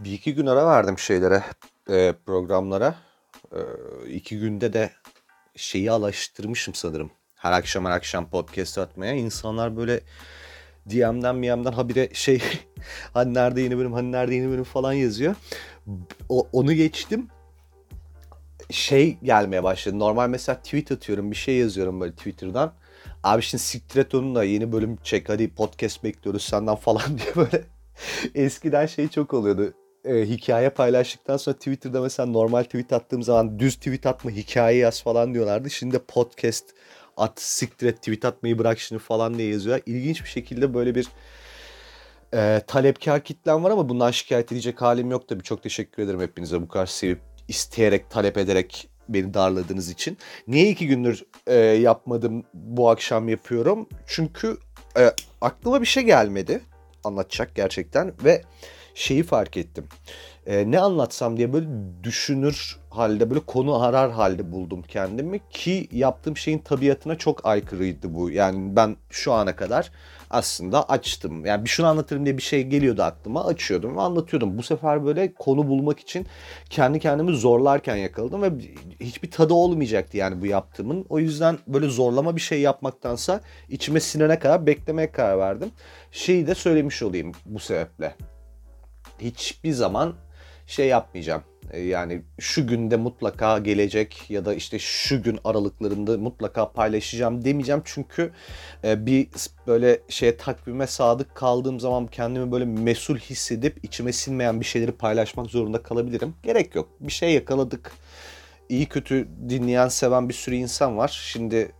Bir iki gün ara verdim şeylere, programlara. 2 günde de şeyi alıştırmışım sanırım. Her akşam podcast atmaya. İnsanlar böyle DM'den habire şey hani nerede yeni bölüm falan yazıyor. Onu geçtim. Şey gelmeye başladı. Normal mesela tweet atıyorum, bir şey yazıyorum böyle Twitter'dan. Abi şimdi siktir et onu da, yeni bölüm çek hadi, podcast bekliyoruz senden falan diye böyle. Eskiden şey çok oluyordu. Hikaye paylaştıktan sonra Twitter'da mesela normal tweet attığım zaman düz tweet atma, hikaye yaz falan diyorlardı. Şimdi podcast at, siktir et, tweet atmayı bırak şimdi falan diye yazıyorlar. İlginç bir şekilde böyle bir talepkar kitlem var ama bundan şikayet edecek halim yok tabii. Çok teşekkür ederim hepinize bu kadar sevip, isteyerek, talep ederek beni darladığınız için. Niye 2 gündür yapmadım, bu akşam yapıyorum? Çünkü aklıma bir şey gelmedi anlatacak gerçekten ve şeyi fark ettim. Ne anlatsam diye böyle düşünür halde, böyle konu arar halde buldum kendimi ki yaptığım şeyin tabiatına çok aykırıydı bu. Yani ben şu ana kadar aslında açtım. Yani bir şunu anlatırım diye bir şey geliyordu aklıma, açıyordum ve anlatıyordum. Bu sefer böyle konu bulmak için kendi kendimi zorlarken yakaladım ve hiçbir tadı olmayacaktı yani bu yaptığımın. O yüzden böyle zorlama bir şey yapmaktansa içime sinene kadar beklemeye karar verdim. Şeyi de söylemiş olayım bu sebeple. Hiçbir zaman şey yapmayacağım. Yani şu günde mutlaka gelecek ya da işte şu gün aralıklarında mutlaka paylaşacağım demeyeceğim. Çünkü bir böyle şeye, takvime sadık kaldığım zaman kendimi böyle mesul hissedip içime sinmeyen bir şeyleri paylaşmak zorunda kalabilirim. Gerek yok. Bir şey yakaladık. İyi kötü dinleyen, seven bir sürü insan var. Şimdi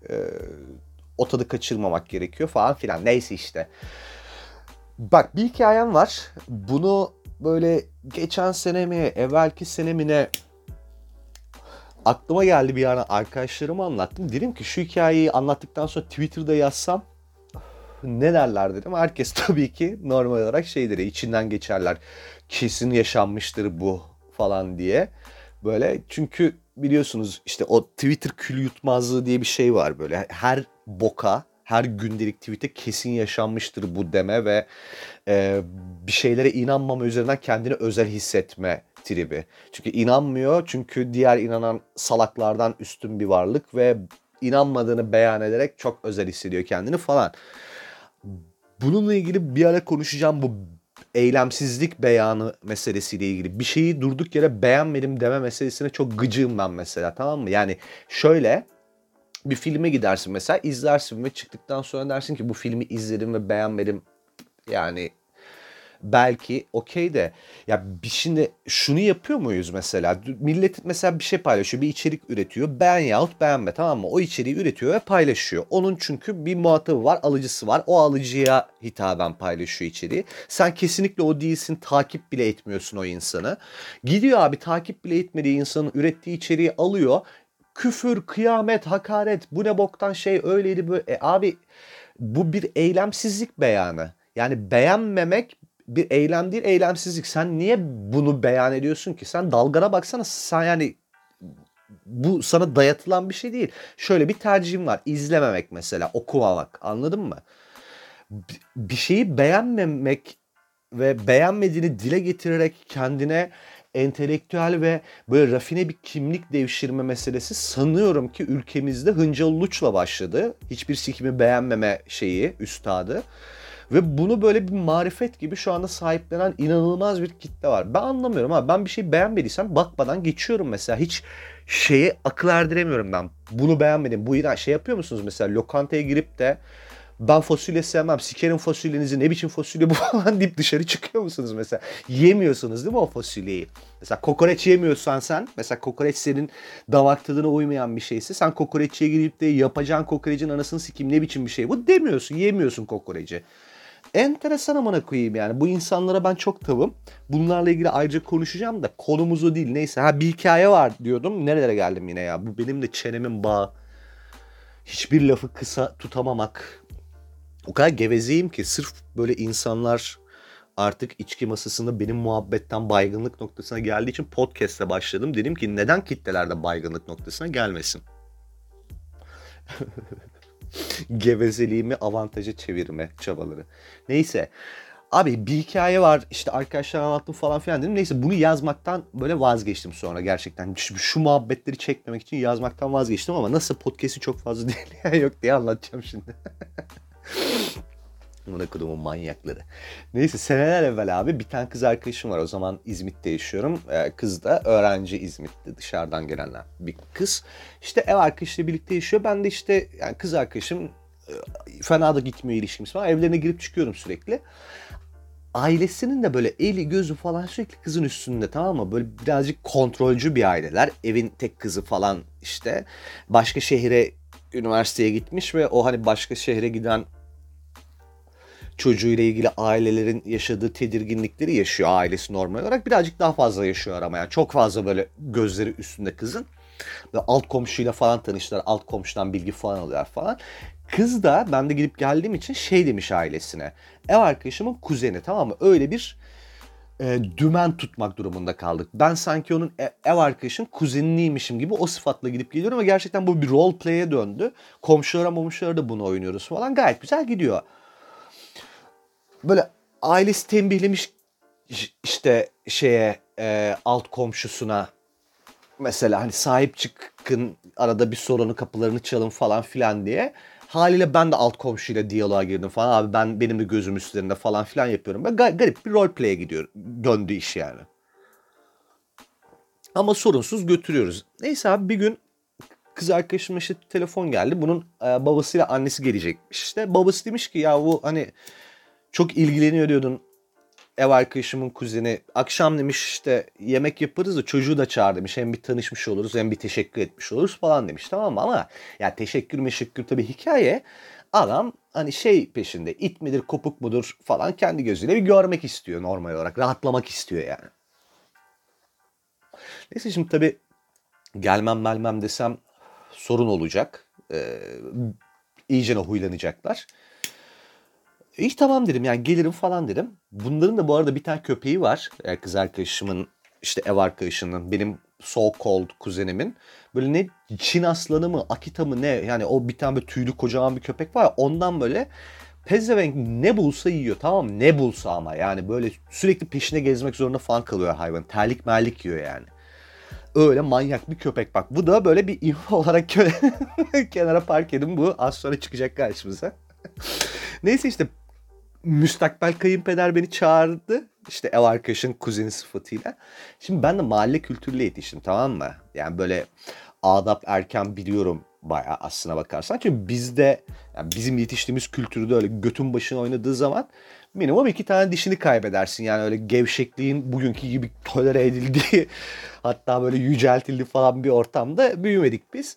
o tadı kaçırmamak gerekiyor falan filan. Neyse işte. Bak, bir hikayem var. Bunu böyle geçen sene mi, evvelki sene mi ne aklıma geldi bir ara, arkadaşlarıma anlattım. Dedim ki şu hikayeyi anlattıktan sonra Twitter'da yazsam ne derler dedim. Herkes tabii ki normal olarak şeyleri içinden geçerler. Kesin yaşanmıştır bu falan diye. Böyle çünkü biliyorsunuz işte o Twitter kül yutmazlığı diye bir şey var böyle. Her boka, her gündelik tweet'e kesin yaşanmıştır bu deme ve bir şeylere inanmama üzerinden kendini özel hissetme tribi. Çünkü inanmıyor, çünkü diğer inanan salaklardan üstün bir varlık ve inanmadığını beyan ederek çok özel hissediyor kendini falan. Bununla ilgili bir ara konuşacağım, bu eylemsizlik beyanı meselesiyle ilgili. Bir şeyi durduk yere beğenmedim deme meselesine çok gıcığım ben mesela, tamam mı? Yani şöyle... Bir filme gidersin mesela, izlersin ve çıktıktan sonra dersin ki bu filmi izledim ve beğenmedim. Yani belki okey de ya şimdi şunu yapıyor muyuz mesela? Millet mesela bir şey paylaşıyor, bir içerik üretiyor. Beğen yahut beğenme, tamam mı? O içeriği üretiyor ve paylaşıyor. Onun çünkü bir muhatabı var, alıcısı var. O alıcıya hitaben paylaşıyor içeriği. Sen kesinlikle o değilsin, takip bile etmiyorsun o insanı. Gidiyor abi, takip bile etmediği insanın ürettiği içeriği alıyor. Küfür, kıyamet, hakaret, bu ne boktan şey, öyleydi böyle. Abi bu bir eylemsizlik beyanı. Yani beğenmemek bir eylem değil, eylemsizlik. Sen niye bunu beyan ediyorsun ki? Sen dalgana baksana. Sen yani bu sana dayatılan bir şey değil. Şöyle bir tercihim var. İzlememek mesela, okumamak. Anladın mı? Bir şeyi beğenmemek ve beğenmediğini dile getirerek kendine... entelektüel ve böyle rafine bir kimlik devşirme meselesi sanıyorum ki ülkemizde Hıncal Uluç'la başladı. Hiçbir sikimi beğenmeme şeyi, üstadı. Ve bunu böyle bir marifet gibi şu anda sahiplenen inanılmaz bir kitle var. Ben anlamıyorum abi. Ben bir şeyi beğenmediysem bakmadan geçiyorum mesela. Hiç şeye akıl erdiremiyorum ben. Bunu beğenmedim. Bu inan şey yapıyor musunuz mesela, lokantaya girip de ben fasulye sevmem, sikerim fasulyenizi, ne biçim fasulye bu falan deyip dışarı çıkıyor musunuz mesela? Yemiyorsunuz değil mi o fasulyeyi? Mesela kokoreç yemiyorsan sen, mesela kokoreç senin damak tadına uymayan bir şeyse, sen kokoreççiye girip de yapacağın kokorecin anasını sikeyim ne biçim bir şey bu demiyorsun, yemiyorsun kokoreci. Enteresan amına koyayım yani. Bu insanlara ben çok tavım. Bunlarla ilgili ayrıca konuşacağım da konumuz o değil. Neyse, bir hikaye var diyordum. Nerelere geldim yine ya? Bu benim de çenemin bağı. Hiçbir lafı kısa tutamamak. O kadar gevezeyim ki sırf böyle insanlar artık içki masasında benim muhabbetten baygınlık noktasına geldiği için podcast'le başladım. Dedim ki neden kitlelerde baygınlık noktasına gelmesin? Gevezeliğimi avantaja çevirme çabaları. Neyse Abi bir hikaye var işte arkadaşlara anlattım falan filan dedim. Neyse bunu yazmaktan böyle vazgeçtim sonra gerçekten. Şu muhabbetleri çekmemek için yazmaktan vazgeçtim ama nasıl podcast'i çok fazla değil yok diye anlatacağım şimdi. Buna kudumun manyakları. Neyse seneler evvel abi bir tane kız arkadaşım var. O zaman İzmit'te yaşıyorum. Kız da öğrenci İzmit'te dışarıdan gelenler bir kız. İşte ev arkadaşıyla birlikte yaşıyor. Ben de işte yani kız arkadaşım fena da gitmiyor ilişkimiz falan. Evlerine girip çıkıyorum sürekli. Ailesinin de böyle eli gözü falan sürekli kızın üstünde, tamam mı? Böyle birazcık kontrolcü bir aileler. Evin tek kızı falan işte. Başka şehre, üniversiteye gitmiş ve o hani başka şehre giden çocuğuyla ilgili ailelerin yaşadığı tedirginlikleri yaşıyor ailesi normal olarak. Birazcık daha fazla yaşıyor ama yani çok fazla böyle gözleri üstünde kızın. Ve alt komşuyla falan tanıştılar. Alt komşudan bilgi falan alıyorlar falan. Kız da ben de gidip geldiğim için şey demiş ailesine. Ev arkadaşımın kuzeni, tamam mı? Öyle bir dümen tutmak durumunda kaldık. Ben sanki onun ev arkadaşının kuzeniymişim gibi o sıfatla gidip geliyorum. Ve gerçekten bu bir role play'e döndü. Komşulara momşulara da bunu oynuyoruz falan. Gayet güzel gidiyor. Böyle ailesi tembihlemiş işte şeye alt komşusuna mesela hani sahip çıkın, arada bir sorunu kapılarını çalın falan filan diye. Haliyle ben de alt komşuyla diyaloğa girdim falan, abi benim de gözüm üstlerinde falan filan yapıyorum. Ben garip bir role play'e gidiyor döndü iş yani. Ama sorunsuz götürüyoruz. Neyse abi bir gün kız arkadaşıma işte telefon geldi. Bunun babasıyla annesi gelecekmiş işte. Babası demiş ki ya bu hani çok ilgileniyor diyordun ev arkadaşımın kuzeni. Akşam demiş işte yemek yaparız da çocuğu da çağır demiş. Hem bir tanışmış oluruz hem bir teşekkür etmiş oluruz falan demiş, tamam mı? Ama yani teşekkür tabii hikaye. Adam hani şey peşinde, it midir kopuk mudur falan kendi gözüyle bir görmek istiyor normal olarak. Rahatlamak istiyor yani. Neyse şimdi tabii gelmem desem sorun olacak. İyicene huylanacaklar. İyi tamam dedim yani gelirim falan dedim. Bunların da bu arada bir tane köpeği var. Kız arkadaşımın işte ev arkadaşının, benim so called kuzenimin. Böyle ne Çin aslanı mı Akita mı ne, yani o bir tane böyle tüylü kocaman bir köpek var ya, ondan böyle pezevenk ne bulsa yiyor, tamam mı? Ne bulsa ama yani böyle sürekli peşine gezmek zorunda falan kalıyor hayvan. Terlik merlik yiyor yani. Öyle manyak bir köpek bak. Bu da böyle bir info olarak kenara park edin, bu az sonra çıkacak karşımıza. Neyse işte müstakbel kayınpeder beni çağırdı. İşte ev arkadaşın kuzeni sıfatıyla. Şimdi ben de mahalle kültürüyle yetiştim, tamam mı? Yani böyle adap erken biliyorum bayağı aslına bakarsan. Çünkü bizde yani bizim yetiştiğimiz kültürde öyle götün başına oynadığı zaman minimum 2 tane dişini kaybedersin. Yani öyle gevşekliğin bugünkü gibi tolere edildiği, hatta böyle yüceltildiği falan bir ortamda büyümedik biz.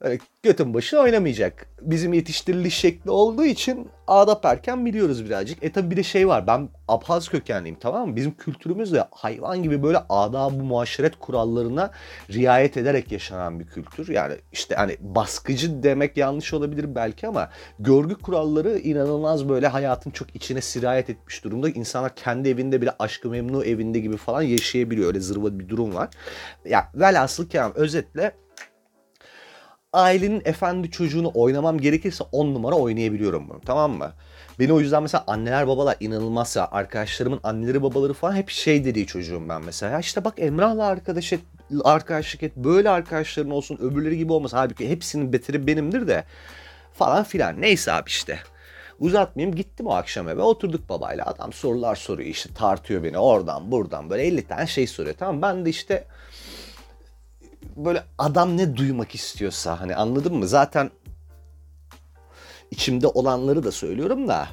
Öyle götün başına oynamayacak. Bizim yetiştiriliş şekli olduğu için adap erken biliyoruz birazcık. Tabi bir de şey var, ben Abhaz kökenliyim, tamam mı? Bizim kültürümüzde hayvan gibi böyle adab-ı muaşeret kurallarına riayet ederek yaşanan bir kültür. Yani işte hani baskıcı demek yanlış olabilir belki ama görgü kuralları inanılmaz böyle hayatın çok içine sirayet etmiş durumda. İnsanlar kendi evinde bile Aşk-ı Memnu evinde gibi falan yaşayabiliyor. Öyle zırva bir durum var. Yani velhasıl kelam, özetle ailenin efendi çocuğunu oynamam gerekirse 10 numara oynayabiliyorum bunu, tamam mı? Beni o yüzden mesela anneler babalar inanılmazsa, arkadaşlarımın anneleri babaları falan hep şey dediği çocuğum ben mesela. İşte bak Emrah'la arkadaşlık et, böyle arkadaşların olsun, öbürleri gibi olmasın. Halbuki hepsinin beteri benimdir de falan filan. Neyse abi işte uzatmayayım, gittim o akşam eve, oturduk babayla, adam sorular soruyor işte, tartıyor beni oradan buradan, böyle 50 tane şey soruyor, tamam. Ben de işte böyle adam ne duymak istiyorsa hani, anladın mı? Zaten içimde olanları da söylüyorum da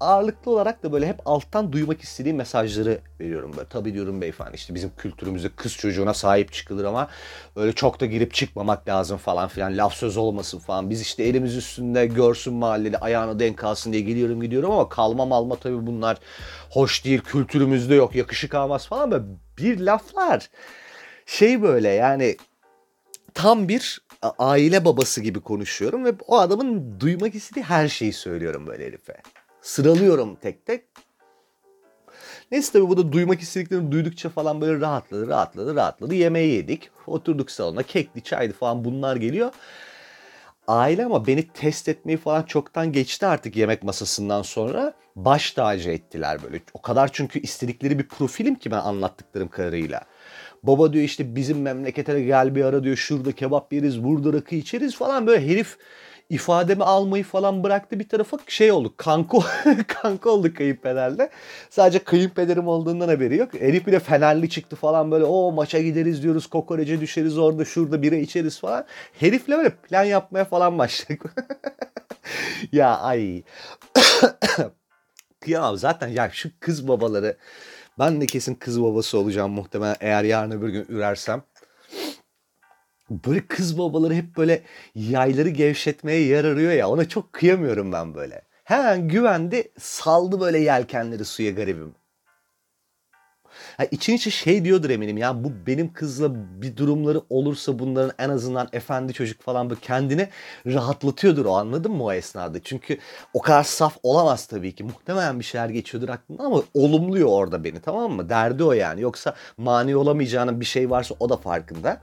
ağırlıklı olarak da böyle hep alttan duymak istediğim mesajları veriyorum. Böyle tabii diyorum beyefendi işte bizim kültürümüzde kız çocuğuna sahip çıkılır ama öyle çok da girip çıkmamak lazım falan filan. Laf söz olmasın falan. Biz işte elimiz üstünde görsün mahalleli, ayağına denk alsın diye gidiyorum ama kalmam alma tabii bunlar hoş değil, kültürümüzde yok, yakışık almaz falan, böyle bir laflar. Şey böyle yani tam bir aile babası gibi konuşuyorum ve o adamın duymak istediği her şeyi söylüyorum böyle herife. Sıralıyorum tek tek. Neyse tabii bu da duymak istediklerini duydukça falan böyle rahatladı. Yemeği yedik. Oturduk salona, kekli, çaydı falan bunlar geliyor. aile ama beni test etmeyi falan çoktan geçti artık yemek masasından sonra. Baş tacı ettiler böyle. O kadar çünkü istedikleri bir profilim ki ben anlattıklarım kadarıyla. Baba diyor işte bizim memlekete gel bir ara diyor. Şurada kebap yeriz, burada rakı içeriz falan böyle herif. İfademi almayı falan bıraktı bir tarafa şey olduk. Kanka olduk kayınpederle. Sadece kayınpederim olduğundan haberi yok. Herif bile Fenerli çıktı falan böyle. O maça gideriz diyoruz. Kokorece düşeriz orada şurada bira içeriz falan. Herifle böyle plan yapmaya falan başladık. Ya ay. Kıyamam zaten ya şu kız babaları. Ben de kesin kız babası olacağım muhtemelen eğer yarın öbür gün ürersem. Böyle kız babaları hep böyle yayları gevşetmeye yer arıyor ya. Ona çok kıyamıyorum ben böyle. Hemen güvendi, saldı böyle yelkenleri suya garibim. İçin içi şey diyordur eminim ya. Bu benim kızla bir durumları olursa bunların en azından efendi çocuk falan böyle kendini rahatlatıyordur o, anladın mı o esnada? Çünkü o kadar saf olamaz tabii ki. Muhtemelen bir şeyler geçiyordur aklında ama olumluyor orada beni, tamam mı? Derdi o yani. Yoksa mani olamayacağının bir şey varsa o da farkında.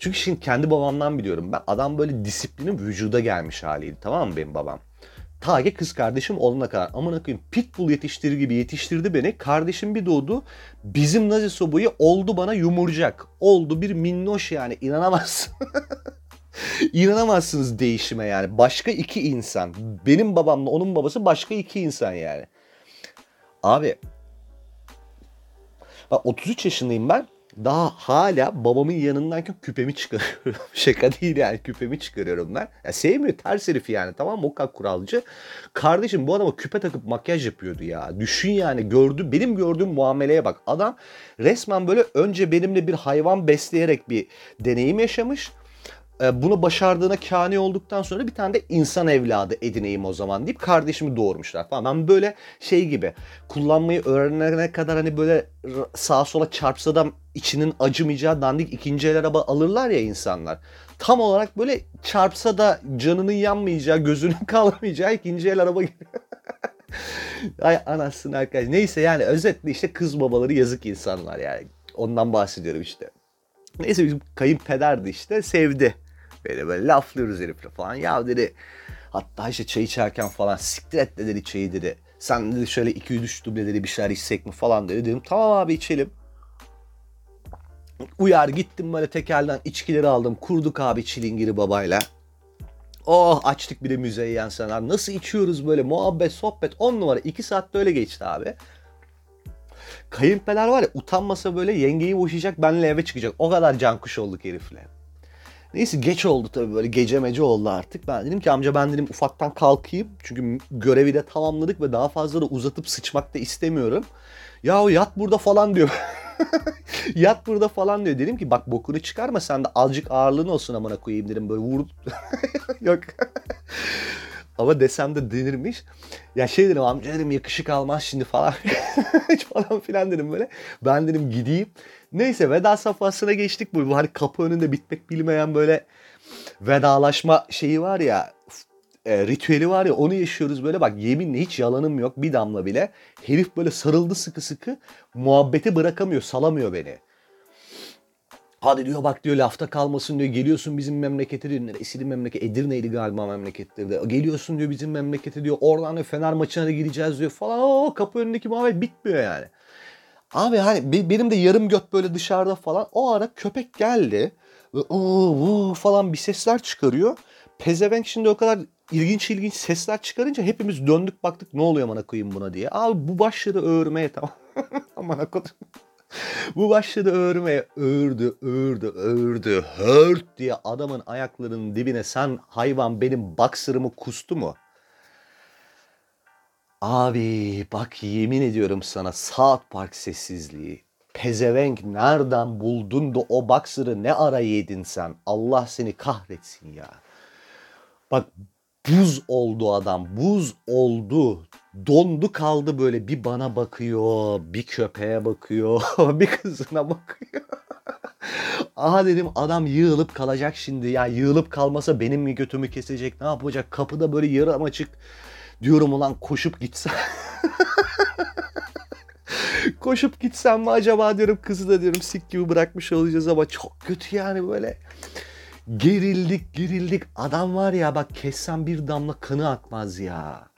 Çünkü şimdi kendi babamdan biliyorum ben. Adam böyle disiplinin vücuda gelmiş haliydi, tamam mı benim babam? Ta kız kardeşim olana kadar aman koyayım pitbull yetiştirir gibi yetiştirdi beni. Kardeşim bir doğdu. Bizim Nazi sobayı oldu bana yumurcak. Oldu bir minnoş yani, inanamazsın. İnanamazsınız değişime yani. Başka iki insan. Benim babamla onun babası başka iki insan yani. Abi. Bak 33 yaşındayım ben. Daha hala babamın yanındayken küpemi çıkarıyorum. Şaka değil yani, küpemi çıkarıyorum ben. Ya sevmiyor, ters herif yani, tamam mı? O kadar kuralcı. Kardeşim bu adama küpe takıp makyaj yapıyordu ya. Düşün yani, gördü, benim gördüğüm muameleye bak. Adam resmen böyle önce benimle bir hayvan besleyerek bir deneyim yaşamış. Bunu başardığına kâni olduktan sonra bir tane de insan evladı edineyim o zaman deyip kardeşimi doğurmuşlar falan. Ben böyle şey gibi kullanmayı öğrenene kadar hani böyle sağa sola çarpsa da içinin acımayacağı dandik ikinci el araba alırlar ya insanlar. Tam olarak böyle çarpsa da canının yanmayacağı, gözünün kalmayacağı ikinci el araba gibi. Ay anasını arkadaş. Neyse yani özetle işte kız babaları yazık insanlar yani. Ondan bahsediyorum işte. Neyse bizim kayınpederdi işte, sevdi. Böyle laflıyoruz herifle falan. Ya dedi, hatta işte çay içerken falan siktir et dedi çayı dedi. Sen dedi şöyle 2-3 duble dedi bir şeyler içsek mi falan dedi. Dedim tamam abi içelim. Uyar gittim böyle tekelden içkileri aldım. Kurduk abi çilingiri babayla. Oh açtık bir de Müzeyyen Senar. Nasıl içiyoruz böyle muhabbet sohbet 10 numara 2 saatte öyle geçti abi. Kayınpeder var ya utanmasa böyle yengeyi boşayacak, benimle eve çıkacak. O kadar cankuş olduk herifle. Neyse geç oldu tabii böyle gece mece oldu artık. Ben dedim ki amca ben dedim ufaktan kalkayım. Çünkü görevi de tamamladık ve daha fazla da uzatıp sıçmak da istemiyorum. Yahu yat burada falan diyor. Yat burada falan diyor. Dedim ki bak bokunu çıkarma sen de azıcık ağırlığın olsun amına koyayım dedim böyle vurdu. Yok. Ama desem de denirmiş. Ya şey dedim amca dedim yakışık almaz şimdi falan. Hiç falan filan dedim böyle. Ben dedim gideyim. Neyse veda safhasına geçtik. Bu hani kapı önünde bitmek bilmeyen böyle vedalaşma şeyi var ya. Ritüeli var ya, onu yaşıyoruz böyle. Bak yeminle hiç yalanım yok bir damla bile. Herif böyle sarıldı sıkı sıkı. Muhabbeti bırakamıyor, salamıyor beni. Hadi diyor bak diyor lafta kalmasın diyor, geliyorsun bizim memlekete diyor, neresiydi memleket, Edirne'ydi galiba memleketleri de, geliyorsun diyor bizim memlekete diyor, oradan diyor Fener maçına da gideceğiz diyor falan, o kapı önündeki muhabbet bitmiyor yani. Abi hani benim de yarım göt böyle dışarıda falan, o ara köpek geldi ve falan bir sesler çıkarıyor. Pezevenk şimdi o kadar ilginç sesler çıkarınca hepimiz döndük baktık ne oluyor amına koyayım buna diye. Abi bu başladı öğürmeye, tamam amına koyayım. Bu başladı öğürmeye, öğürdü, hört diye adamın ayaklarının dibine. Sen hayvan benim baksırımı kustu mu? Abi bak yemin ediyorum sana South Park sessizliği. Pezevenk nereden buldun da o baksırı ne ara yedin sen? Allah seni kahretsin ya. Bak buz oldu adam, buz oldu. Dondu kaldı böyle, bir bana bakıyor, bir köpeğe bakıyor, bir kızına bakıyor. Aha dedim adam yığılıp kalacak şimdi ya, yığılıp kalmasa benim mi götümü kesecek, ne yapacak, kapıda böyle yarım açık diyorum ulan koşup gitsem. Koşup gitsem mi acaba diyorum, kızı da diyorum sik gibi bırakmış olacağız ama çok kötü yani böyle. Gerildik. Adam var ya bak, kessem bir damla kanı akmaz ya.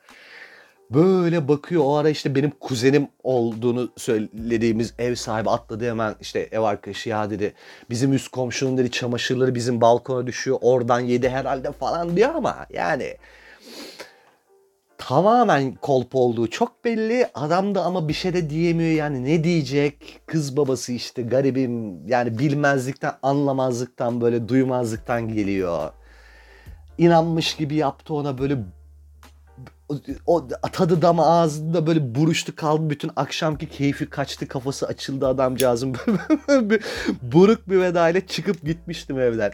Böyle bakıyor. O ara işte benim kuzenim olduğunu söylediğimiz ev sahibi atladı hemen, işte ev arkadaşı ya dedi. Bizim üst komşunun dedi çamaşırları bizim balkona düşüyor. Oradan yedi herhalde falan diyor ama yani tamamen kolpa olduğu çok belli. Adam da ama bir şey de diyemiyor yani, ne diyecek? Kız babası işte garibim yani, bilmezlikten, anlamazlıktan, böyle duymazlıktan geliyor. İnanmış gibi yaptı ona, böyle o tadı dama ağzında böyle buruştu kaldı. Bütün akşamki keyfi kaçtı, kafası açıldı adamcağızın. Buruk bir vedayla çıkıp gitmiştim evden.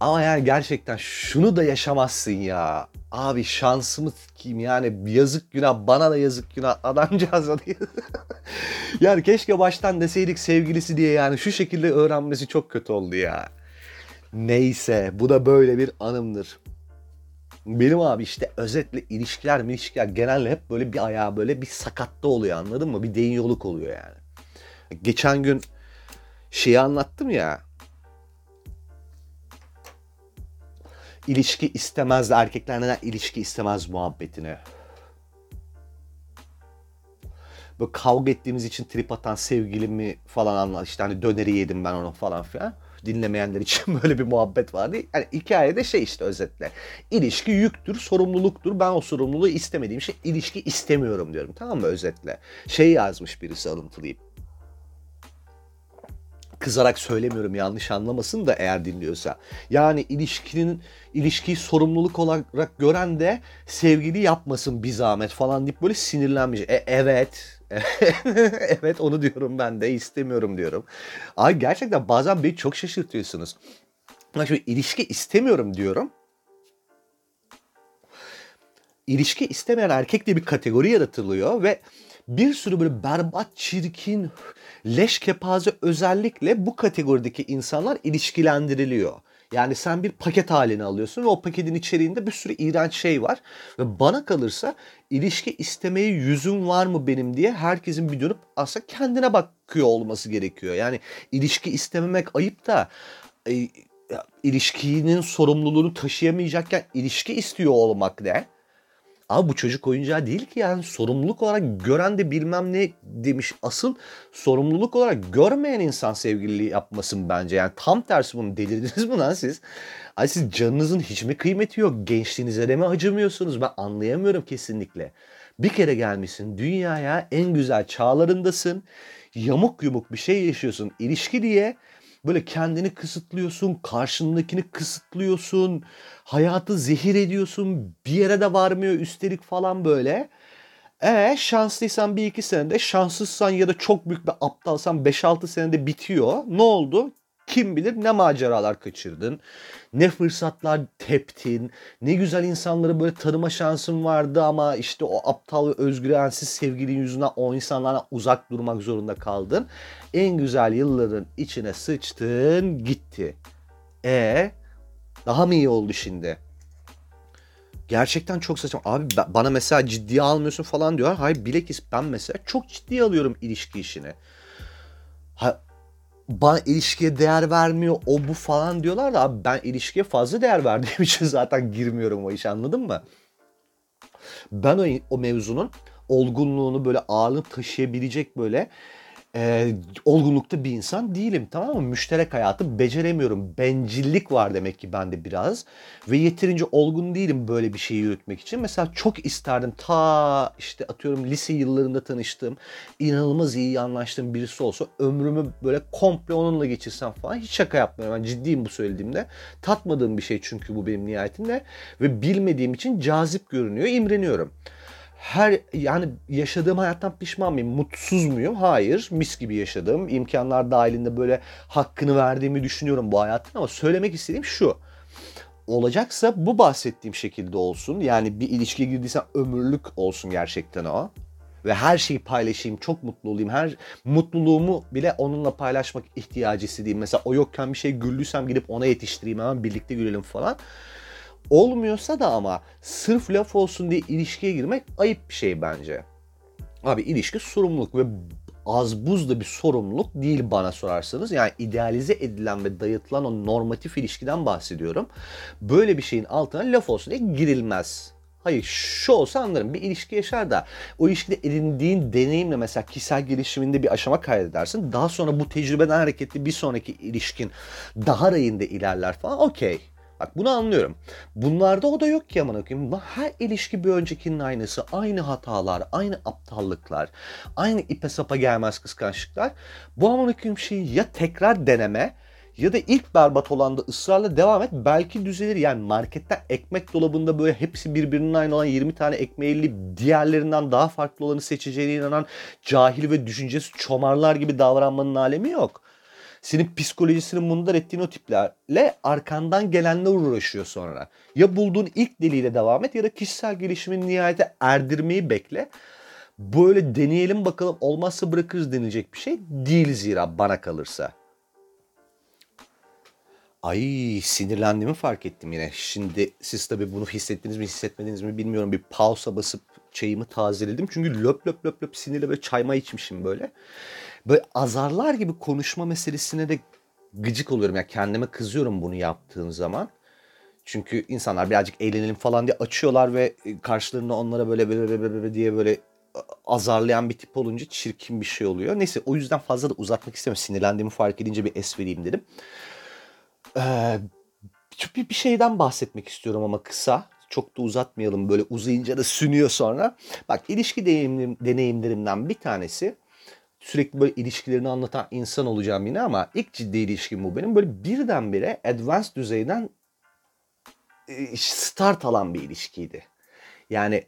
Ama yani gerçekten şunu da yaşamazsın ya. Abi şansımı sikeyim yani, yazık günah, bana da yazık günah, adamcağıza da yazık. Yani keşke baştan deseydik sevgilisi diye, yani şu şekilde öğrenmesi çok kötü oldu ya. Neyse, bu da böyle bir anımdır. Benim abi işte özetle ilişkiler genelde hep böyle bir ayağı böyle bir sakatta oluyor, anladın mı? Bir deyinyoluk oluyor yani. Geçen gün şeyi anlattım ya. İlişki istemez, erkekler neden ilişki istemez muhabbetine. Böyle kavga ettiğimiz için trip atan sevgilimi falan anlat. İşte hani döneri yedim ben onu falan filan. Dinlemeyenler için böyle bir muhabbet vardı. Yani hikayede şey işte özetle. İlişki yüktür, sorumluluktur. Ben o sorumluluğu istemediğim şey, ilişki istemiyorum diyorum. Tamam mı özetle? Şey yazmış birisi, alıntılayıp. Kızarak söylemiyorum, yanlış anlamasın da eğer dinliyorsa. Yani ilişkiyi sorumluluk olarak gören de sevgili yapmasın bir zahmet falan deyip böyle sinirlenmiş. Evet. Evet onu diyorum, ben de istemiyorum diyorum. Ay gerçekten bazen beni çok şaşırtıyorsunuz. Ben şimdi ilişki istemiyorum diyorum. İlişki istemeyen erkek diye bir kategori yaratılıyor ve bir sürü böyle berbat, çirkin, leş kepaze özellikle bu kategorideki insanlar ilişkilendiriliyor. Yani sen bir paket halini alıyorsun ve o paketin içeriğinde bir sürü iğrenç şey var. Ve bana kalırsa ilişki istemeye yüzüm var mı benim diye herkesin bir dönüp aslında kendine bakıyor olması gerekiyor. Yani ilişki istememek ayıp da ilişkinin sorumluluğunu taşıyamayacakken ilişki istiyor olmak ne? Abi bu çocuk oyuncağı değil ki yani, sorumluluk olarak gören de bilmem ne demiş. Asıl sorumluluk olarak görmeyen insan sevgililiği yapmasın bence. Yani tam tersi, bunu delirdiniz mi lan siz? Ay siz canınızın hiç mi kıymeti yok? Gençliğinize de mi acımıyorsunuz? Ben anlayamıyorum kesinlikle. Bir kere gelmişsin dünyaya, en güzel çağlarındasın. Yamuk yumuk bir şey yaşıyorsun ilişki diye. Böyle kendini kısıtlıyorsun, karşındakini kısıtlıyorsun, hayatı zehir ediyorsun, bir yere de varmıyor üstelik falan böyle. Şanslıysan bir iki senede, şanssızsan ya da çok büyük bir aptalsan 5-6 senede bitiyor. Ne oldu? Kim bilir ne maceralar kaçırdın, ne fırsatlar teptin, ne güzel insanları böyle tanıma şansın vardı ama işte o aptal ve özgüvensiz sevgilin yüzünden o insanlara uzak durmak zorunda kaldın. En güzel yılların içine sıçtın, gitti. Daha mı iyi oldu şimdi? Gerçekten çok saçma. Abi bana mesela ciddiye almıyorsun falan diyorlar. Hayır, bilakis ben mesela çok ciddiye alıyorum ilişki işini. Bana ilişkiye değer vermiyor, o bu falan diyorlar da abi ben ilişkiye fazla değer verdiğim için zaten girmiyorum o işe, anladın mı? Ben o mevzunun olgunluğunu böyle ağırlığını taşıyabilecek böyle olgunlukta bir insan değilim, tamam mı? Müşterek hayatı beceremiyorum. Bencillik var demek ki bende biraz ve yeterince olgun değilim böyle bir şeyi yürütmek için. Mesela çok isterdim ta işte atıyorum lise yıllarında tanıştığım, inanılmaz iyi anlaştığım birisi olsa, ömrümü böyle komple onunla geçirsem falan. Hiç şaka yapmıyorum, ben ciddiyim bu söylediğimde. Tatmadığım bir şey çünkü bu benim nihayetinde ve bilmediğim için cazip görünüyor, imreniyorum. Yani yaşadığım hayattan pişman mıyım? Mutsuz muyum? Hayır. Mis gibi yaşadığım, imkanlar dahilinde böyle hakkını verdiğimi düşünüyorum bu hayatın, ama söylemek istediğim şu. Olacaksa bu bahsettiğim şekilde olsun. Yani bir ilişkiye girdiysen ömürlük olsun gerçekten o. Ve her şeyi paylaşayım, çok mutlu olayım. Her mutluluğumu bile onunla paylaşmak ihtiyacı hissedeyim. Mesela o yokken bir şey güldüysem gidip ona yetiştireyim, hemen birlikte gülelim falan. Olmuyorsa da ama sırf laf olsun diye ilişkiye girmek ayıp bir şey bence. Abi ilişki sorumluluk ve az buz da bir sorumluluk değil bana sorarsanız. Yani idealize edilen ve dayatılan o normatif ilişkiden bahsediyorum. Böyle bir şeyin altına laf olsun diye girilmez. Hayır, şu olsa anlarım, bir ilişki yaşar da o ilişkide edindiğin deneyimle mesela kişisel gelişiminde bir aşama kaydedersin. Daha sonra bu tecrübeden hareketli bir sonraki ilişkin daha rayında ilerler falan, okey. Bak bunu anlıyorum. Bunlarda o da yok ki aman okuyayım. Her ilişki bir öncekinin aynısı. Aynı hatalar, aynı aptallıklar, aynı ipe sapa gelmez kıskançlıklar. Bu aman okuyayım şeyi ya tekrar deneme ya da ilk berbat olanda ısrarla devam et. Belki düzelir. Yani marketten ekmek dolabında böyle hepsi birbirinin aynı olan 20 tane ekmeği diğerlerinden daha farklı olanı seçeceğine inanan cahil ve düşüncesi çomarlar gibi davranmanın alemi yok. Senin psikolojisini mundar ettiğin o tiplerle arkandan gelenle uğraşıyor sonra. Ya bulduğun ilk deliyle devam et ya da kişisel gelişimin nihayete erdirmeyi bekle. Böyle deneyelim bakalım, olmazsa bırakırız denilecek bir şey değil zira bana kalırsa. Ay, sinirlendiğimi fark ettim yine. Şimdi siz tabii bunu hissettiniz mi hissetmediniz mi bilmiyorum. Bir pausa basıp çayımı tazeledim. Çünkü löp sinirle böyle çayma içmişim böyle. Böyle azarlar gibi konuşma meselesine de gıcık oluyorum. Yani kendime kızıyorum bunu yaptığım zaman. Çünkü insanlar birazcık eğlenelim falan diye açıyorlar ve karşılarında onlara böyle diye böyle azarlayan bir tip olunca çirkin bir şey oluyor. Neyse, o yüzden fazla da uzatmak istemiyorum. Sinirlendiğimi fark edince bir es vereyim dedim. Bir şeyden bahsetmek istiyorum ama kısa. Çok da uzatmayalım, böyle uzayınca da sünüyor sonra. Bak, ilişki deneyimlerimden bir tanesi. Sürekli böyle ilişkilerini anlatan insan olacağım yine ama ilk ciddi ilişkim bu benim. Böyle birdenbire advanced düzeyden start alan bir ilişkiydi. Yani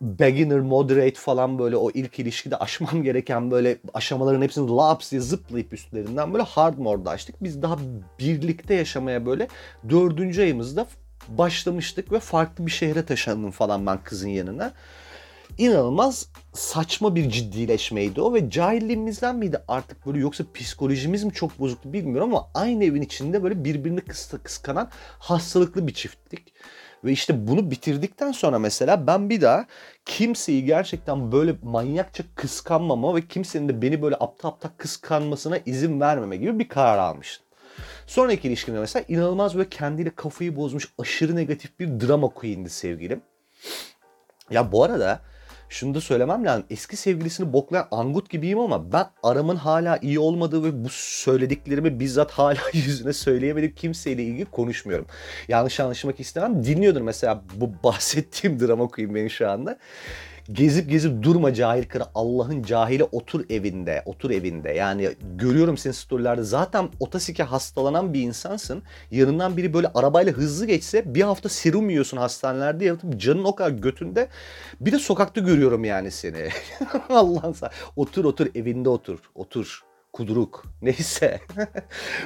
beginner, moderate falan böyle o ilk ilişkide aşmam gereken böyle aşamaların hepsini laps diye zıplayıp üstlerinden böyle hard mode'da açtık. Biz daha birlikte yaşamaya böyle 4. ayımızda başlamıştık ve farklı bir şehre taşındım falan ben kızın yanına. İnanılmaz saçma bir ciddileşmeydi o ve cahilliğimizden miydi artık böyle yoksa psikolojimiz mi çok bozuktu bilmiyorum ama aynı evin içinde böyle birbirini kıskanan hastalıklı bir çifttik. Ve işte bunu bitirdikten sonra mesela ben bir daha kimseyi gerçekten böyle manyakça kıskanmama ve kimsenin de beni böyle aptal kıskanmasına izin vermeme gibi bir karar almıştım. Sonraki ilişkimde mesela inanılmaz böyle kendiyle kafayı bozmuş aşırı negatif bir drama queen'di sevgilim. Ya bu arada şunu da söylemem lazım. Eski sevgilisini boklayan angut gibiyim ama ben aramın hala iyi olmadığı ve bu söylediklerimi bizzat hala yüzüne söyleyemedim, kimseyle ilgili konuşmuyorum. Yanlış anlaşılmak istemem. Dinliyordur mesela bu bahsettiğim drama queen beni şu anda. Gezip durma cahil kıra, Allah'ın cahili, otur evinde. Yani görüyorum senin storylerde zaten otasike hastalanan bir insansın. Yanından biri böyle arabayla hızlı geçse bir hafta serum yiyorsun hastanelerde yatıp canın o kadar götünde. Bir de sokakta görüyorum yani seni. Allah'ın sağ. Otur evinde otur. Kuduruk. Neyse.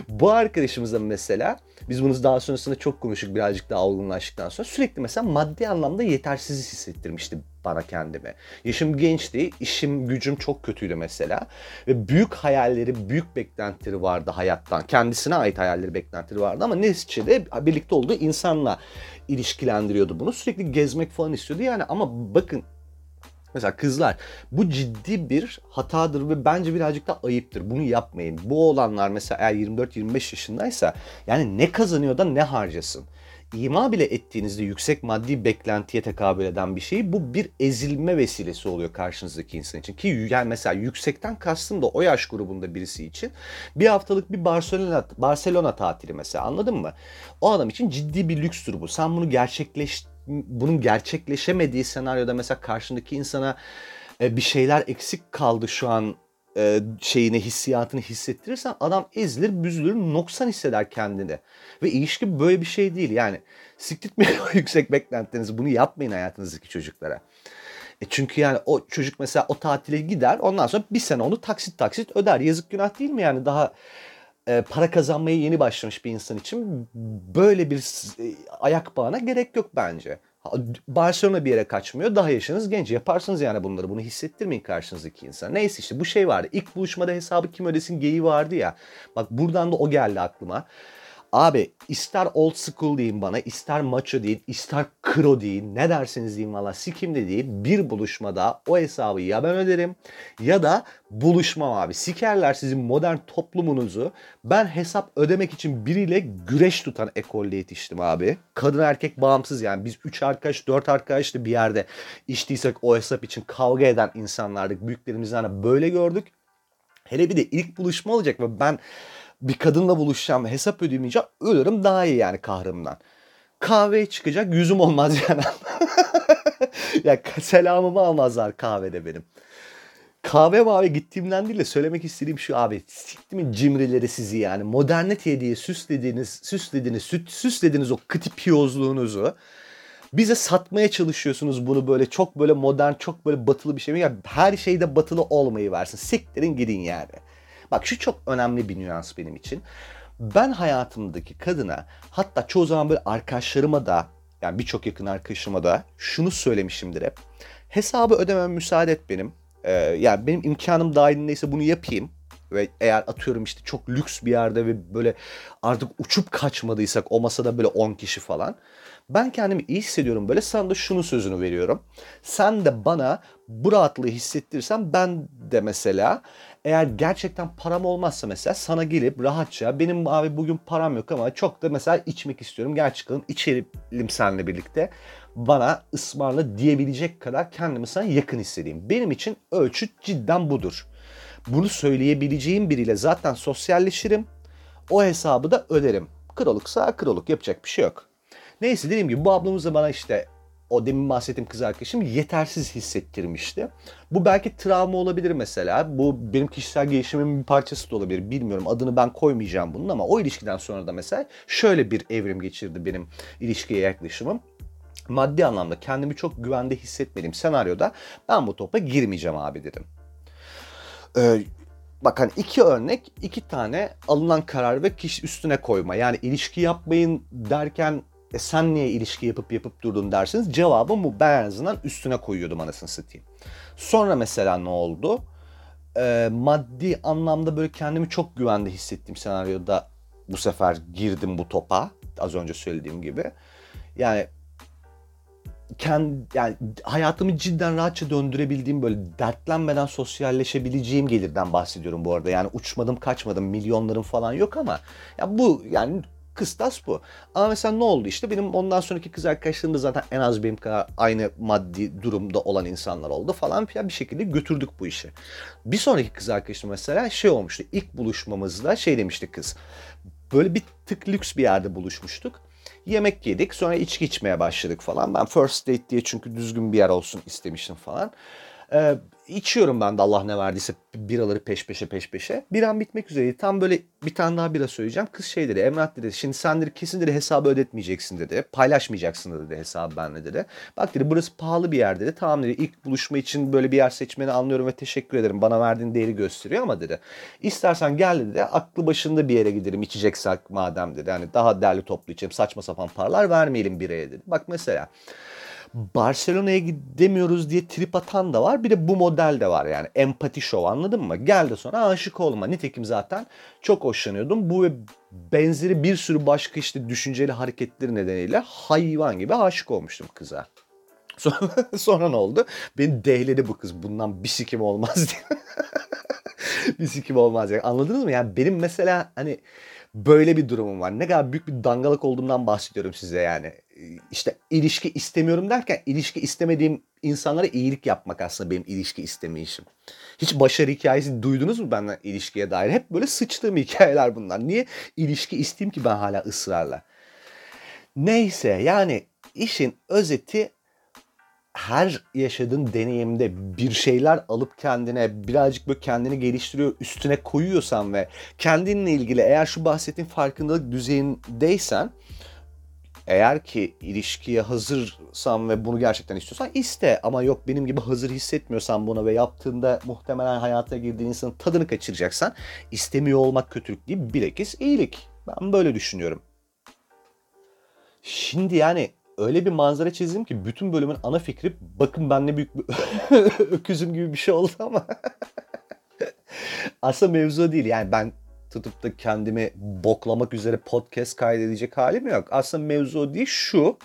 Bu arkadaşımızla mesela biz bunu daha sonrasında çok konuştuk birazcık daha olgunlaştıktan sonra. Sürekli mesela maddi anlamda yetersiz hissettirmişti bana kendimi. Yaşım gençti, işim gücüm çok kötüydü mesela. Ve büyük hayalleri, büyük beklentileri vardı hayattan. Kendisine ait hayalleri, beklentileri vardı ama neticede birlikte olduğu insanla ilişkilendiriyordu bunu. Sürekli gezmek falan istiyordu yani ama bakın. Mesela kızlar, bu ciddi bir hatadır ve bence birazcık da ayıptır. Bunu yapmayın. Bu olanlar mesela eğer 24-25 yaşındaysa yani ne kazanıyor da ne harcasın. İma bile ettiğinizde yüksek maddi beklentiye tekabül eden bir şeyi bu bir ezilme vesilesi oluyor karşınızdaki insan için. Ki yani mesela yüksekten kastım da o yaş grubunda birisi için bir haftalık bir Barcelona tatili mesela, anladın mı? O adam için ciddi bir lükstür bu. Sen bunu bunun gerçekleşemediği senaryoda mesela karşındaki insana bir şeyler eksik kaldı şu an hissiyatını hissettirirsen adam ezilir, büzülür, noksan hisseder kendini. Ve ilişki böyle bir şey değil yani. Siktirtmeyin o yüksek beklentilerinizi, bunu yapmayın hayatınızdaki çocuklara. Çünkü yani o çocuk mesela o tatile gider, ondan sonra bir sene onu taksit öder. Yazık, günah değil mi yani? Daha para kazanmaya yeni başlamış bir insan için böyle bir ayak bağına gerek yok bence. Barcelona bir yere kaçmıyor. Daha yaşınız genç. Yaparsınız yani bunları. Bunu hissettirmeyin karşınızdaki insana. Neyse işte bu şey vardı. İlk buluşmada hesabı kim ödesin geyiği vardı ya. Bak buradan da o geldi aklıma. Abi ister old school deyin bana, ister macho deyin, ister kro deyin, ne dersiniz deyin, valla sikimde değil. Bir buluşmada o hesabı ya ben öderim ya da buluşmam abi. Sikerler sizin modern toplumunuzu. Ben hesap ödemek için biriyle güreş tutan ekolle yetiştim abi. Kadın erkek bağımsız, yani biz 3 arkadaş 4 arkadaşlı bir yerde içtiysek o hesap için kavga eden insanlardık. Büyüklerimizden böyle gördük. Hele bir de ilk buluşma olacak ve ben bir kadınla buluşacağım, hesap ödemeyeceğim, ölürüm daha iyi yani kahrımdan. Kahveye çıkacak yüzüm olmaz yani. Ya selamımı almazlar kahvede benim. Kahve mavi gittiğimden değil de söylemek istediğim şu abi. Siktimin cimrileri sizi yani. Moderniteye diye süslediğiniz o kıtı piyozluğunuzu bize satmaya çalışıyorsunuz, bunu böyle çok böyle modern, çok böyle batılı bir şey mi? Ya her şeyde batılı olmayı versin. Siktirin gidin yani. Bak şu çok önemli bir nüans benim için. Ben hayatımdaki kadına, hatta çoğu zaman böyle arkadaşlarıma da, yani birçok yakın arkadaşıma da şunu söylemişimdir hep. Hesabı ödemem müsaade et benim. Yani benim imkanım dahilindeyse bunu yapayım. Ve eğer atıyorum işte çok lüks bir yerde ve böyle artık uçup kaçmadıysak o masada böyle 10 kişi falan. Ben kendimi iyi hissediyorum böyle. Sana da şunu sözünü veriyorum. Sen de bana bu rahatlığı hissettirirsen ben de mesela eğer gerçekten param olmazsa mesela sana gelip rahatça benim abi bugün param yok ama çok da mesela içmek istiyorum. Gel çıkalım içelim seninle birlikte. Bana ısmarla diyebilecek kadar kendimi sana yakın hissedeyim. Benim için ölçüt cidden budur. Bunu söyleyebileceğim biriyle zaten sosyalleşirim. O hesabı da öderim. Kroluksa kroluk, yapacak bir şey yok. Neyse, dediğim gibi bu ablamız da bana işte o demin bahsettiğim kız arkadaşım yetersiz hissettirmişti. Bu belki travma olabilir mesela. Bu benim kişisel gelişimimin bir parçası da olabilir. Bilmiyorum, adını ben koymayacağım bunun ama o ilişkiden sonra da mesela şöyle bir evrim geçirdi benim ilişkiye yaklaşımım. Maddi anlamda kendimi çok güvende hissetmediğim senaryoda ben bu topa girmeyeceğim abi dedim. Bak hani iki örnek, iki tane alınan karar ve kişi üstüne koyma. Yani ilişki yapmayın derken sen niye ilişki yapıp durdun dersiniz. Cevabım bu. Ben en azından üstüne koyuyordum anasını satayım. Sonra mesela ne oldu? Maddi anlamda böyle kendimi çok güvende hissettiğim senaryoda bu sefer girdim bu topa. Az önce söylediğim gibi. Yani hayatımı cidden rahatça döndürebildiğim, böyle dertlenmeden sosyalleşebileceğim gelirden bahsediyorum bu arada. Yani uçmadım kaçmadım, milyonlarım falan yok ama ya bu yani kıstas bu. Ama mesela ne oldu işte, benim ondan sonraki kız arkadaşlarım da zaten en az benim kadar aynı maddi durumda olan insanlar oldu falan filan, bir şekilde götürdük bu işi. Bir sonraki kız arkadaşım mesela şey olmuştu, ilk buluşmamızda şey demişti kız, böyle bir tık lüks bir yerde buluşmuştuk. Yemek yedik, sonra içki içmeye başladık falan. Ben first date diye çünkü düzgün bir yer olsun istemiştim falan. İçiyorum ben de Allah ne verdiyse biraları peş peşe. Biram bitmek üzereydi. Tam böyle bir tane daha bira söyleyeceğim. Kız şey dedi, Emrah dedi, şimdi sen dedi kesin dedi hesabı ödetmeyeceksin dedi. Paylaşmayacaksın dedi hesabı benimle dedi. Bak dedi burası pahalı bir yer dedi. Tamam dedi, ilk buluşma için böyle bir yer seçmeni anlıyorum ve teşekkür ederim. Bana verdiğin değeri gösteriyor ama dedi. İstersen gel dedi, aklı başında bir yere gidelim içeceksek madem dedi. Hani daha derli toplu içelim, saçma sapan paralar vermeyelim biraya dedi. Bak mesela. Barcelona'ya gidemiyoruz diye trip atan da var. Bir de bu model de var yani. Empati şov, anladın mı? Gel de sonra aşık olma. Nitekim zaten çok hoşlanıyordum. Bu ve benzeri bir sürü başka işte düşünceli hareketleri nedeniyle hayvan gibi aşık olmuştum kıza. Sonra ne oldu? Beni dehledi bu kız. Bundan bir sikim olmaz diye. Bir sikim olmaz diye. Anladınız mı? Yani benim mesela hani böyle bir durumum var. Ne kadar büyük bir dangalak olduğumdan bahsediyorum size yani. İşte ilişki istemiyorum derken ilişki istemediğim insanlara iyilik yapmak aslında benim ilişki istemeyişim. Hiç başarı hikayesi duydunuz mu benden ilişkiye dair? Hep böyle sıçtığım hikayeler bunlar. Niye ilişki isteyeyim ki ben hala ısrarla? Neyse, yani işin özeti her yaşadığın deneyimde bir şeyler alıp kendine birazcık böyle kendini geliştiriyor, üstüne koyuyorsan ve kendinle ilgili eğer şu bahsettiğim farkındalık düzeyindeysen, eğer ki ilişkiye hazırsan ve bunu gerçekten istiyorsan iste, ama yok benim gibi hazır hissetmiyorsan buna ve yaptığında muhtemelen hayata girdiğin insanın tadını kaçıracaksan, istemiyor olmak kötülük değil, bilakis iyilik. Ben böyle düşünüyorum. Şimdi yani öyle bir manzara çizdim ki bütün bölümün ana fikri bakın ben ne büyük bir öküzüm gibi bir şey oldu ama aslında mevzu değil yani, ben tutup da kendimi boklamak üzere podcast kaydedecek halim yok. Aslında mevzu değil şu.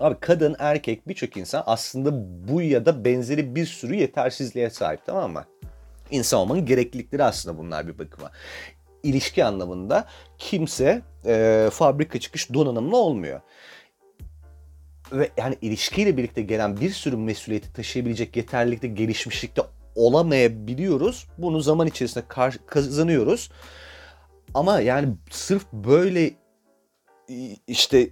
Abi kadın, erkek, birçok insan aslında bu ya da benzeri bir sürü yetersizliğe sahip, tamam mı? İnsan olmanın gereklilikleri aslında bunlar bir bakıma. İlişki anlamında kimse fabrika çıkış donanımlı olmuyor. Ve yani ilişkiyle birlikte gelen bir sürü mesuliyeti taşıyabilecek yeterlilikte, gelişmişlikte olamayabiliyoruz. Bunu zaman içerisinde kazanıyoruz. Ama yani sırf böyle işte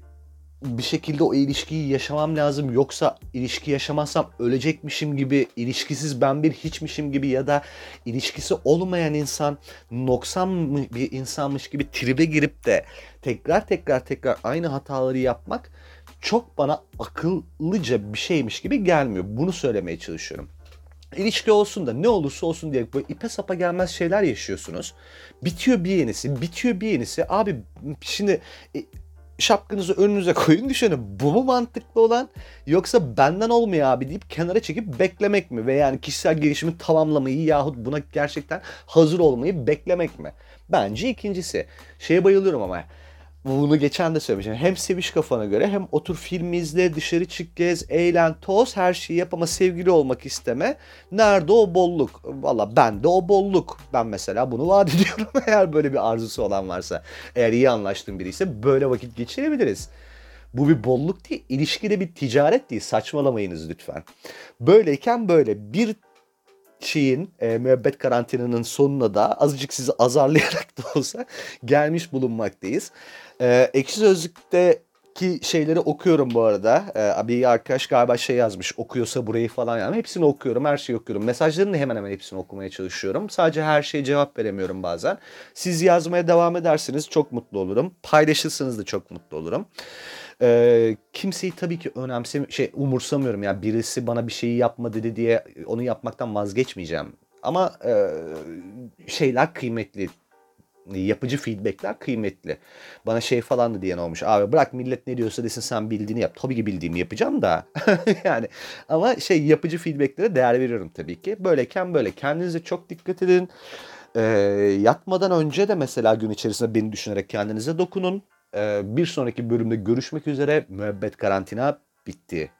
bir şekilde o ilişkiyi yaşamam lazım, yoksa ilişki yaşamazsam ölecekmişim gibi, ilişkisiz ben bir hiçmişim gibi ya da ilişkisi olmayan insan noksan bir insanmış gibi tribe girip de tekrar aynı hataları yapmak çok bana akıllıca bir şeymiş gibi gelmiyor. Bunu söylemeye çalışıyorum. İlişki olsun da ne olursa olsun diye böyle ipe sapa gelmez şeyler yaşıyorsunuz. Bitiyor bir yenisi. Abi şimdi şapkınızı önünüze koyun, düşünün. Bu mu mantıklı olan, yoksa benden olmuyor abi deyip kenara çekip beklemek mi? Ve yani kişisel gelişimi tamamlamayı yahut buna gerçekten hazır olmayı beklemek mi? Bence ikincisi. Şeye bayılıyorum ama. Bunu geçen de söylemiştim. Hem seviş kafana göre, hem otur film izle, dışarı çık gez, eğlen, toz, her şeyi yap ama sevgili olmak isteme. Nerede o bolluk? Valla bende o bolluk. Ben mesela bunu vaat ediyorum eğer böyle bir arzusu olan varsa. Eğer iyi anlaştığın biriyse böyle vakit geçirebiliriz. Bu bir bolluk değil. İlişkide bir ticaret değil. Saçmalamayınız lütfen. Böyleyken böyle bir şeyin, müebbet karantinanın sonuna da azıcık sizi azarlayarak da olsa gelmiş bulunmaktayız. Ekşi Sözlük'teki şeyleri okuyorum bu arada. Bir arkadaş galiba şey yazmış, okuyorsa burayı falan yani. Hepsini okuyorum, her şeyi okuyorum. Mesajlarını hemen hemen hepsini okumaya çalışıyorum. Sadece her şeye cevap veremiyorum bazen. Siz yazmaya devam ederseniz çok mutlu olurum. Paylaşırsanız da çok mutlu olurum. Kimseyi tabii ki umursamıyorum. Yani birisi bana bir şeyi yapma dedi diye onu yapmaktan vazgeçmeyeceğim. Ama şeyler kıymetli. Yapıcı feedbackler kıymetli. Bana şey falan da diyen olmuş. Abi bırak millet ne diyorsa desin, sen bildiğini yap. Tabii ki bildiğimi yapacağım da. Yani ama yapıcı feedbacklere değer veriyorum tabii ki. Böyleyken böyle. Kendinize çok dikkat edin. Yatmadan önce de mesela gün içerisinde beni düşünerek kendinize dokunun. Bir sonraki bölümde görüşmek üzere. Müebbet karantina bitti.